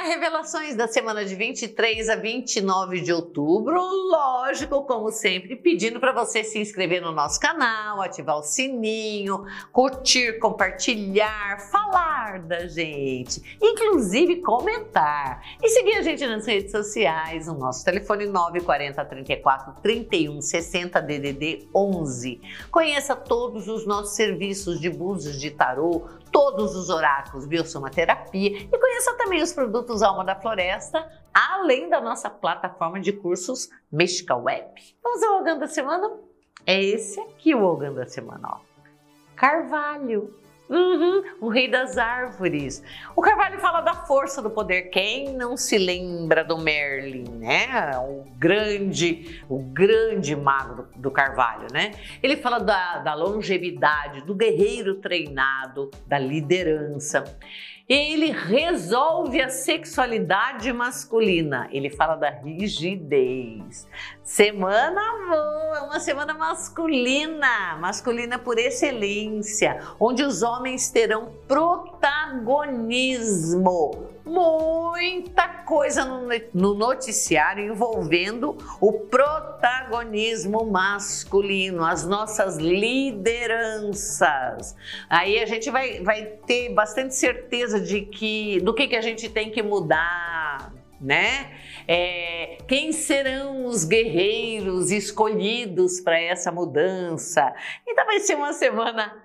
as revelações da semana de 23 a 29 de outubro, lógico, como sempre, pedindo para você se inscrever no nosso canal, ativar o sininho, curtir, compartilhar, falar da gente, inclusive comentar e seguir a gente nas redes sociais, no nosso telefone 940 34 31 60, DDD 11. Conheça todos os nossos serviços de búzios, de tarô, todos os oráculos, biosomaterapia, e conheça também os produtos Alma da Floresta, além da nossa plataforma de cursos Mexica Web. Vamos ao Ogham da semana? É esse aqui o Ogham da semana, ó. Carvalho. O rei das árvores. O carvalho fala da força, do poder. Quem não se lembra do Merlin, né? O grande mago do carvalho, né? Ele fala da longevidade, do guerreiro treinado, da liderança. Ele resolve a sexualidade masculina. Ele fala da rigidez. Semana boa, uma semana masculina. Masculina por excelência, onde os homens terão protagonismo. Muita coisa no noticiário envolvendo o protagonismo masculino, as nossas lideranças. Aí a gente vai ter bastante certeza do que a gente tem que mudar, né? Quem serão os guerreiros escolhidos para essa mudança? Então vai ser uma semana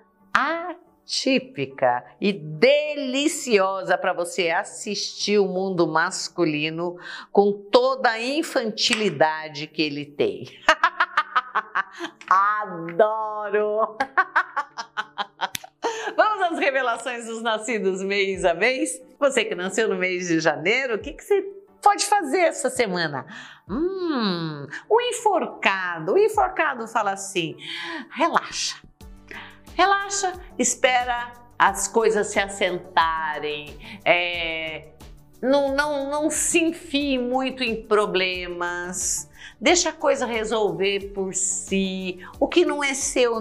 típica e deliciosa para você assistir o mundo masculino com toda a infantilidade que ele tem. Adoro! Vamos às revelações dos nascidos mês a mês? Você que nasceu no mês de janeiro, o que você pode fazer essa semana? O enforcado. O enforcado fala assim: relaxa. Relaxa, espera as coisas se assentarem, não se enfie muito em problemas, deixa a coisa resolver por si, o que não é seu,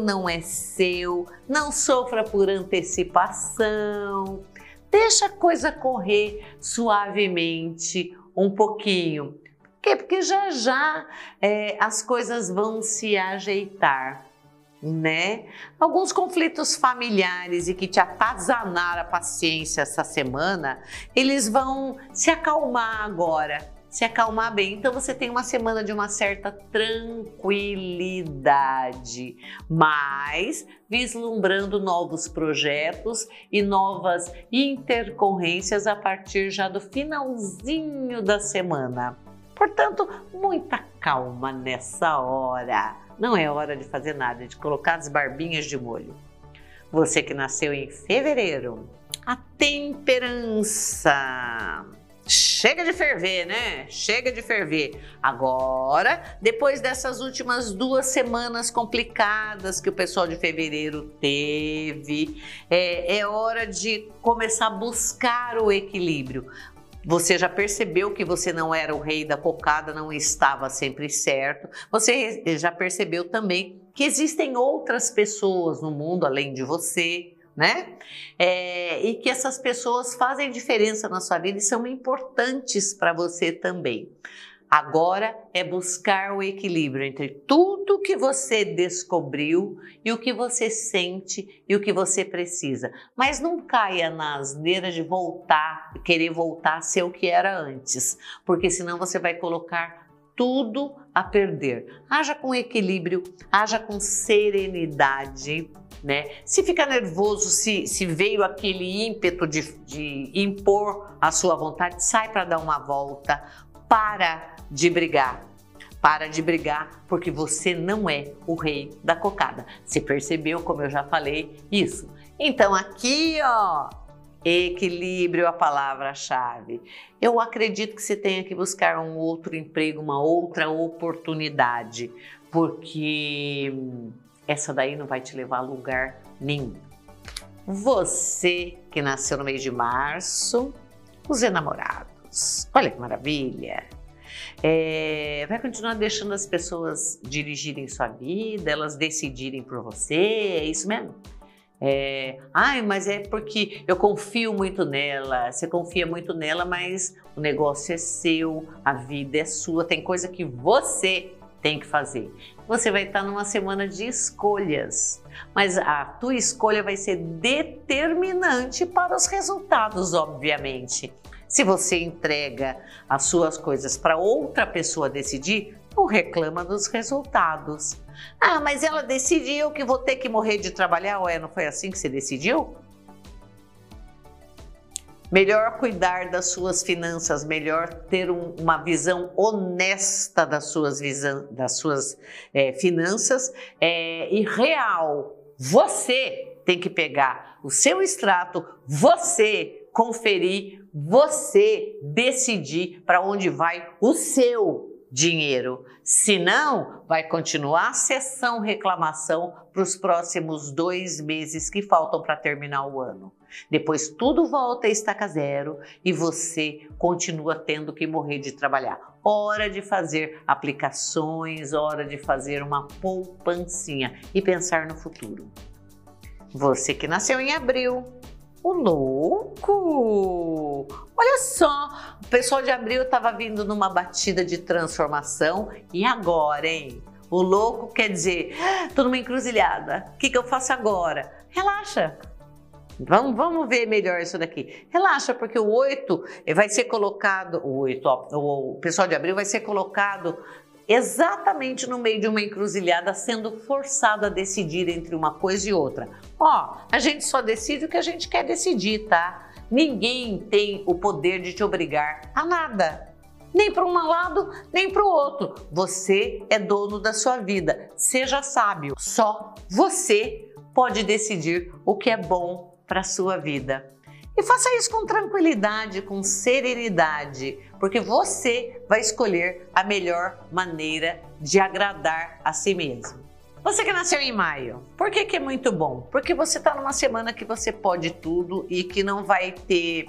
não sofra por antecipação, deixa a coisa correr suavemente um pouquinho. Por quê? Porque já as coisas vão se ajeitar, né? Alguns conflitos familiares e que te atazanar a paciência essa semana, eles vão se acalmar agora, se acalmar bem. Então você tem uma semana de uma certa tranquilidade, mas vislumbrando novos projetos e novas intercorrências a partir já do finalzinho da semana. Portanto, muita calma nessa hora. Não é hora de fazer nada, é de colocar as barbinhas de molho. Você que nasceu em fevereiro, a temperança. Chega de ferver, né? Chega de ferver. Agora, depois dessas últimas 2 semanas complicadas que o pessoal de fevereiro teve, é hora de começar a buscar o equilíbrio. Você já percebeu que você não era o rei da cocada, não estava sempre certo. Você já percebeu também que existem outras pessoas no mundo além de você, né? E que essas pessoas fazem diferença na sua vida e são importantes para você também. Agora é buscar o equilíbrio entre tudo que você descobriu e o que você sente e o que você precisa. Mas não caia na asneira de querer voltar a ser o que era antes, porque senão você vai colocar tudo a perder. Haja com equilíbrio, haja com serenidade, né? Se ficar nervoso, se veio aquele ímpeto de impor a sua vontade, sai para dar uma volta. Para de brigar, porque você não é o rei da cocada. Você percebeu, como eu já falei, isso. Então aqui, ó, equilíbrio, a palavra-chave. Eu acredito que você tenha que buscar um outro emprego, uma outra oportunidade, porque essa daí não vai te levar a lugar nenhum. Você que nasceu no mês de março, os enamorados. Olha que maravilha! Vai continuar deixando as pessoas dirigirem sua vida, elas decidirem por você, é isso mesmo? Mas é porque eu confio muito nela. Você confia muito nela, mas o negócio é seu, a vida é sua, tem coisa que você tem que fazer. Você vai estar numa semana de escolhas, mas a tua escolha vai ser determinante para os resultados, obviamente. Se você entrega as suas coisas para outra pessoa decidir, não reclama dos resultados. Ah, mas ela decidiu que vou ter que morrer de trabalhar, ué, não foi assim que você decidiu? Melhor cuidar das suas finanças, melhor ter uma visão honesta das suas finanças e real. Você tem que pegar o seu extrato, você conferir, você decidir para onde vai o seu dinheiro, senão vai continuar a sessão reclamação para os próximos 2 meses que faltam para terminar o ano. Depois tudo volta a estaca zero e você continua tendo que morrer de trabalhar. Hora de fazer aplicações, hora de fazer uma poupancinha e pensar no futuro. Você que nasceu em abril, o louco! Olha só, o pessoal de abril estava vindo numa batida de transformação e agora, hein? O louco quer dizer, tô numa encruzilhada, o que que eu faço agora? Relaxa, vamos ver melhor isso daqui. Relaxa, porque o 8 vai ser colocado, o pessoal de abril vai ser colocado exatamente no meio de uma encruzilhada, sendo forçado a decidir entre uma coisa e outra. Ó, a gente só decide o que a gente quer decidir, tá? Ninguém tem o poder de te obrigar a nada, nem para um lado, nem para o outro. Você é dono da sua vida, seja sábio. Só você pode decidir o que é bom para a sua vida. E faça isso com tranquilidade, com serenidade, porque você vai escolher a melhor maneira de agradar a si mesmo. Você que nasceu em maio, por que que é muito bom? Porque você está numa semana que você pode tudo e que não vai ter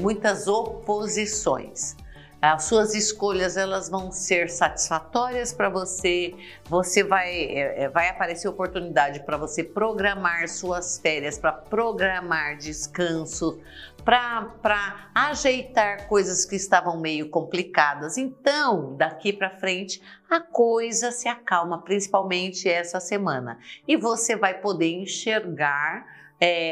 muitas oposições. As suas escolhas, elas vão ser satisfatórias para você, vai aparecer oportunidade para você programar suas férias, para programar descanso, para ajeitar coisas que estavam meio complicadas. Então, daqui para frente, a coisa se acalma, principalmente essa semana, e você vai poder enxergar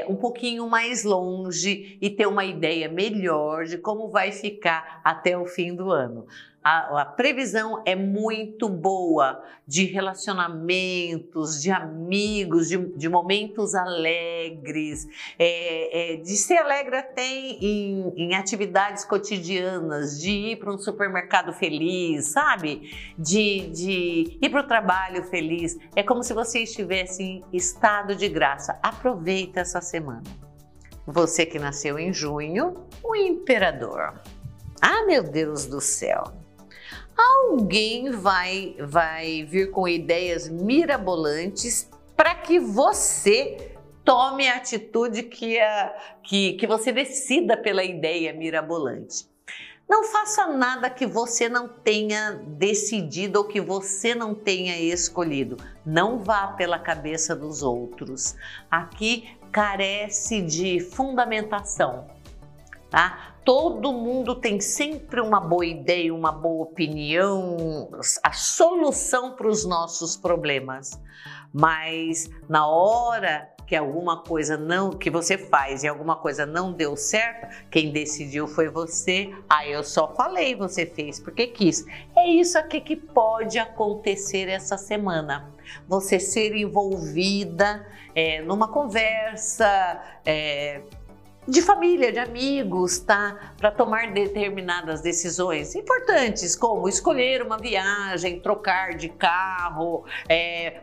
um pouquinho mais longe e ter uma ideia melhor de como vai ficar até o fim do ano. A previsão é muito boa de relacionamentos, de amigos, de momentos alegres, de ser alegre até em atividades cotidianas, de ir para um supermercado feliz, sabe? De ir para o trabalho feliz. É como se você estivesse em estado de graça. Aproveita essa semana. Você que nasceu em junho, o imperador. Ah, meu Deus do céu! Alguém vai vir com ideias mirabolantes para que você tome a atitude que você decida pela ideia mirabolante. Não faça nada que você não tenha decidido ou que você não tenha escolhido. Não vá pela cabeça dos outros. Aqui carece de fundamentação, tá? Todo mundo tem sempre uma boa ideia, uma boa opinião, a solução para os nossos problemas. Mas na hora que você faz e alguma coisa não deu certo, quem decidiu foi você. Ah, eu só falei, você fez porque quis. É isso aqui que pode acontecer essa semana. Você ser envolvida numa conversa, de família, de amigos, tá? Para tomar determinadas decisões importantes, como escolher uma viagem, trocar de carro,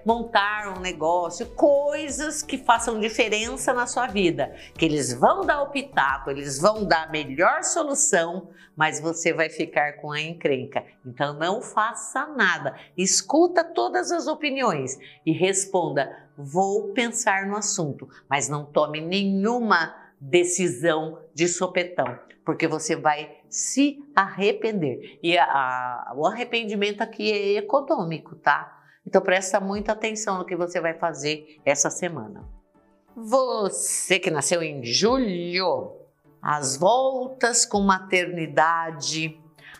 montar um negócio, coisas que façam diferença na sua vida, que eles vão dar o pitaco, eles vão dar a melhor solução, mas você vai ficar com a encrenca. Então não faça nada, escuta todas as opiniões e responda, vou pensar no assunto, mas não tome nenhuma decisão de sopetão, porque você vai se arrepender. E o arrependimento aqui é econômico, tá? Então presta muita atenção no que você vai fazer essa semana. Você que nasceu em julho, às voltas com maternidade,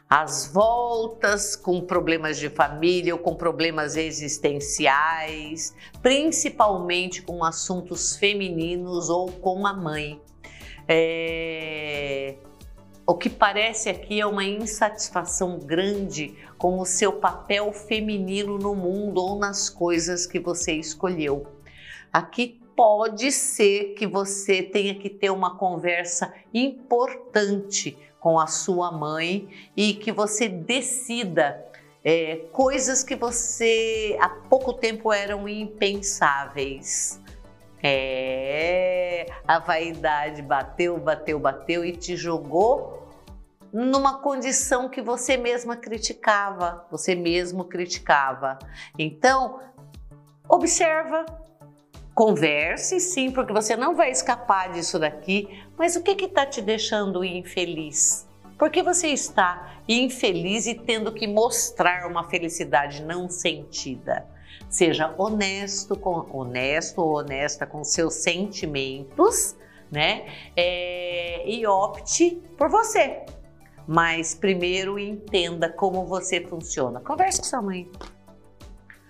às voltas com problemas de família ou com problemas existenciais, principalmente com assuntos femininos ou com a mãe. O que parece aqui é uma insatisfação grande com o seu papel feminino no mundo ou nas coisas que você escolheu. Aqui pode ser que você tenha que ter uma conversa importante com a sua mãe e que você decida coisas que você há pouco tempo eram impensáveis. A vaidade bateu e te jogou numa condição que você mesma criticava, você mesmo criticava. Então, observa, converse sim, porque você não vai escapar disso daqui, mas o que está te deixando infeliz? Por que você está infeliz e tendo que mostrar uma felicidade não sentida? Seja honesto ou honesta com seus sentimentos, né? E opte por você. Mas primeiro entenda como você funciona. Converse com sua mãe.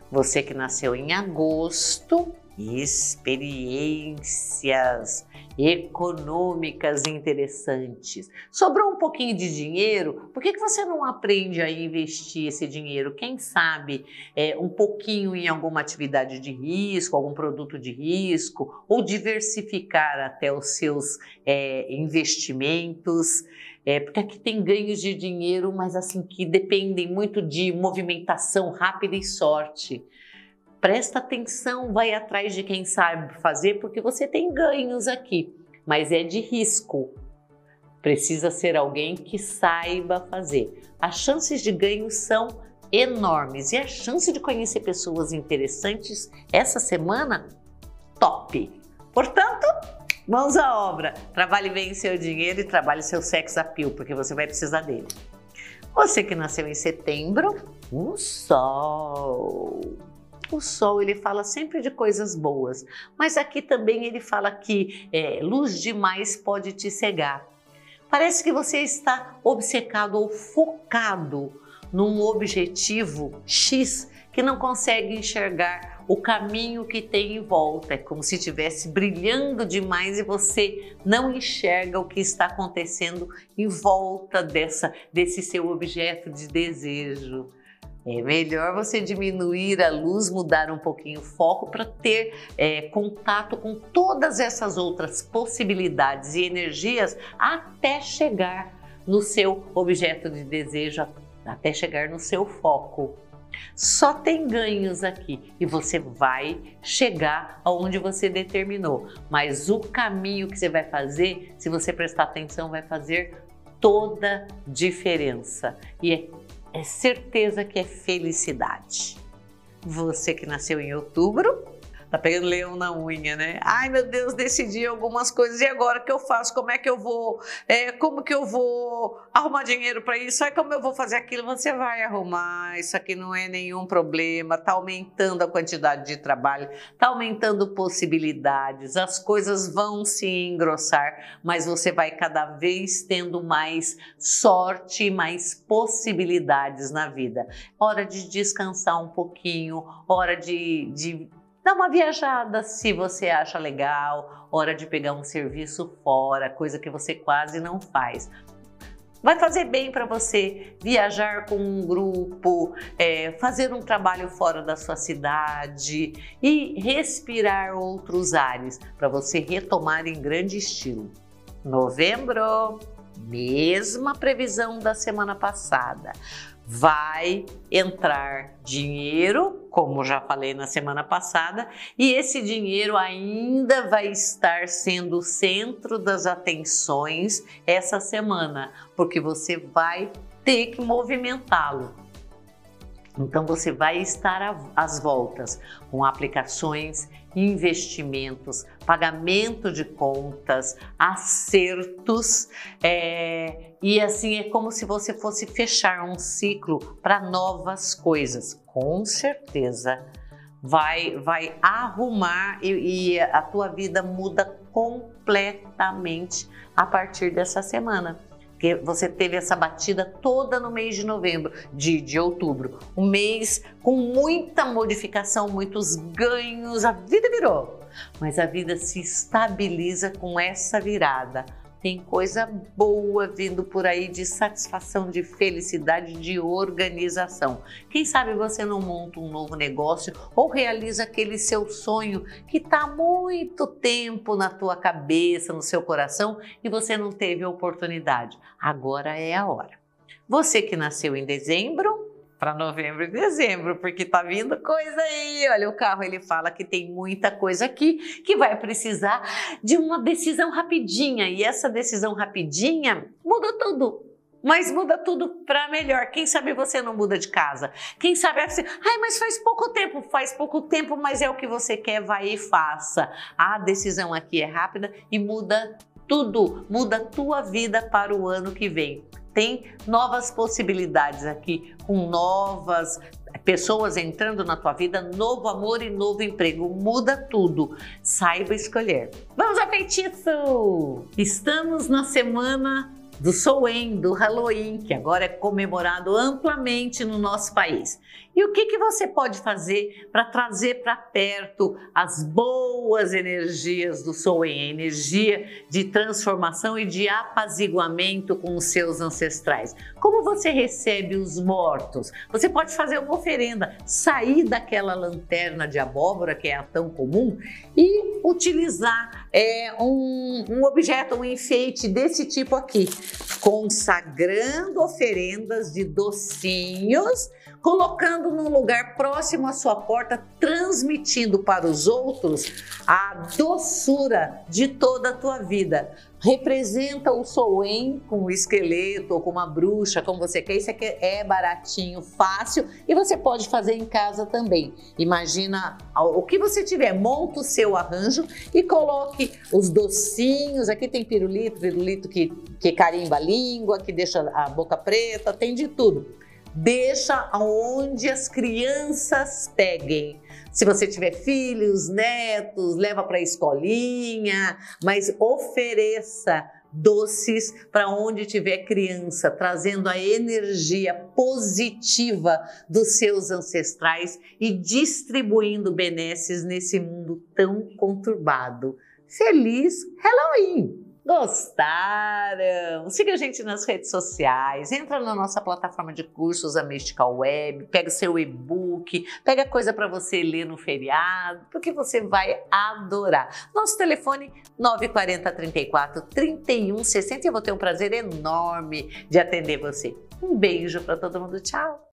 Você que nasceu em agosto, experiências econômicas interessantes. Sobrou um pouquinho de dinheiro, por que você não aprende a investir esse dinheiro? Quem sabe um pouquinho em alguma atividade de risco, algum produto de risco, ou diversificar até os seus investimentos. Porque aqui tem ganhos de dinheiro, mas assim que dependem muito de movimentação rápida e sorte. Presta atenção, vai atrás de quem sabe fazer, porque você tem ganhos aqui, mas é de risco. Precisa ser alguém que saiba fazer. As chances de ganho são enormes e a chance de conhecer pessoas interessantes essa semana, top. Portanto, mãos à obra. Trabalhe bem seu dinheiro e trabalhe seu sex appeal, porque você vai precisar dele. Você que nasceu em setembro, o sol. O sol, ele fala sempre de coisas boas, mas aqui também ele fala que luz demais pode te cegar. Parece que você está obcecado ou focado num objetivo X que não consegue enxergar o caminho que tem em volta. É como se estivesse brilhando demais e você não enxerga o que está acontecendo em volta desse seu objeto de desejo. É melhor você diminuir a luz, mudar um pouquinho o foco para ter contato com todas essas outras possibilidades e energias até chegar no seu objeto de desejo, até chegar no seu foco. Só tem ganhos aqui e você vai chegar aonde você determinou, mas o caminho que você vai fazer, se você prestar atenção, vai fazer toda a diferença. E é certeza que é felicidade. Você que nasceu em outubro, tá pegando leão na unha, né? Ai, meu Deus, decidi algumas coisas e agora o que eu faço? Como é que eu vou? Como que eu vou arrumar dinheiro para isso? Ai, como eu vou fazer aquilo? Você vai arrumar, isso aqui não é nenhum problema, tá aumentando a quantidade de trabalho, tá aumentando possibilidades, as coisas vão se engrossar, mas você vai cada vez tendo mais sorte e mais possibilidades na vida. Hora de descansar um pouquinho, hora de dá uma viajada se você acha legal, hora de pegar um serviço fora, coisa que você quase não faz. Vai fazer bem para você viajar com um grupo, fazer um trabalho fora da sua cidade e respirar outros ares para você retomar em grande estilo. Novembro, mesma previsão da semana passada. Vai entrar dinheiro, como já falei na semana passada, e esse dinheiro ainda vai estar sendo o centro das atenções essa semana, porque você vai ter que movimentá-lo. Então você vai estar às voltas com aplicações, investimentos, pagamento de contas, acertos, e assim é como se você fosse fechar um ciclo para novas coisas, com certeza. vai arrumar e a tua vida muda completamente a partir dessa semana. Porque você teve essa batida toda no mês de novembro, de outubro. Um mês com muita modificação, muitos ganhos, a vida virou. Mas a vida se estabiliza com essa virada. Tem coisa boa vindo por aí de satisfação, de felicidade, de organização. Quem sabe você não monta um novo negócio ou realiza aquele seu sonho que está há muito tempo na tua cabeça, no seu coração e você não teve a oportunidade. Agora é a hora. Você que nasceu em dezembro, para novembro e dezembro, porque tá vindo coisa aí. Olha, o carro ele fala que tem muita coisa aqui que vai precisar de uma decisão rapidinha. E essa decisão rapidinha muda tudo. Mas muda tudo para melhor. Quem sabe você não muda de casa. Quem sabe você... Ai, mas faz pouco tempo, mas é o que você quer, vai e faça. A decisão aqui é rápida e muda tudo. Muda a tua vida para o ano que vem. Tem novas possibilidades aqui, com novas pessoas entrando na tua vida, novo amor e novo emprego. Muda tudo. Saiba escolher. Vamos ao feitiço! Estamos na semana do Samhain, do Halloween, que agora é comemorado amplamente no nosso país. E o que você pode fazer para trazer para perto as boas energias do Samhain, a energia de transformação e de apaziguamento com os seus ancestrais? Como você recebe os mortos? Você pode fazer uma oferenda, sair daquela lanterna de abóbora, que é a tão comum, e utilizar um objeto, um enfeite desse tipo aqui, consagrando oferendas de docinhos, colocando num lugar próximo à sua porta, transmitindo para os outros a doçura de toda a tua vida. Representa o Samhain com um esqueleto ou com uma bruxa, como você quer. Isso aqui é baratinho, fácil e você pode fazer em casa também. Imagina o que você tiver, monta o seu arranjo e coloque os docinhos. Aqui tem pirulito que carimba a língua, que deixa a boca preta, tem de tudo. Deixa onde as crianças peguem. Se você tiver filhos, netos, leva para a escolinha, mas ofereça doces para onde tiver criança, trazendo a energia positiva dos seus ancestrais e distribuindo benesses nesse mundo tão conturbado. Feliz Halloween! Gostaram? Siga a gente nas redes sociais, entra na nossa plataforma de cursos, a Mystical Web, pega o seu e-book, pega coisa para você ler no feriado, porque você vai adorar. Nosso telefone 940 34 31 60. Eu vou ter um prazer enorme de atender você. Um beijo para todo mundo, tchau!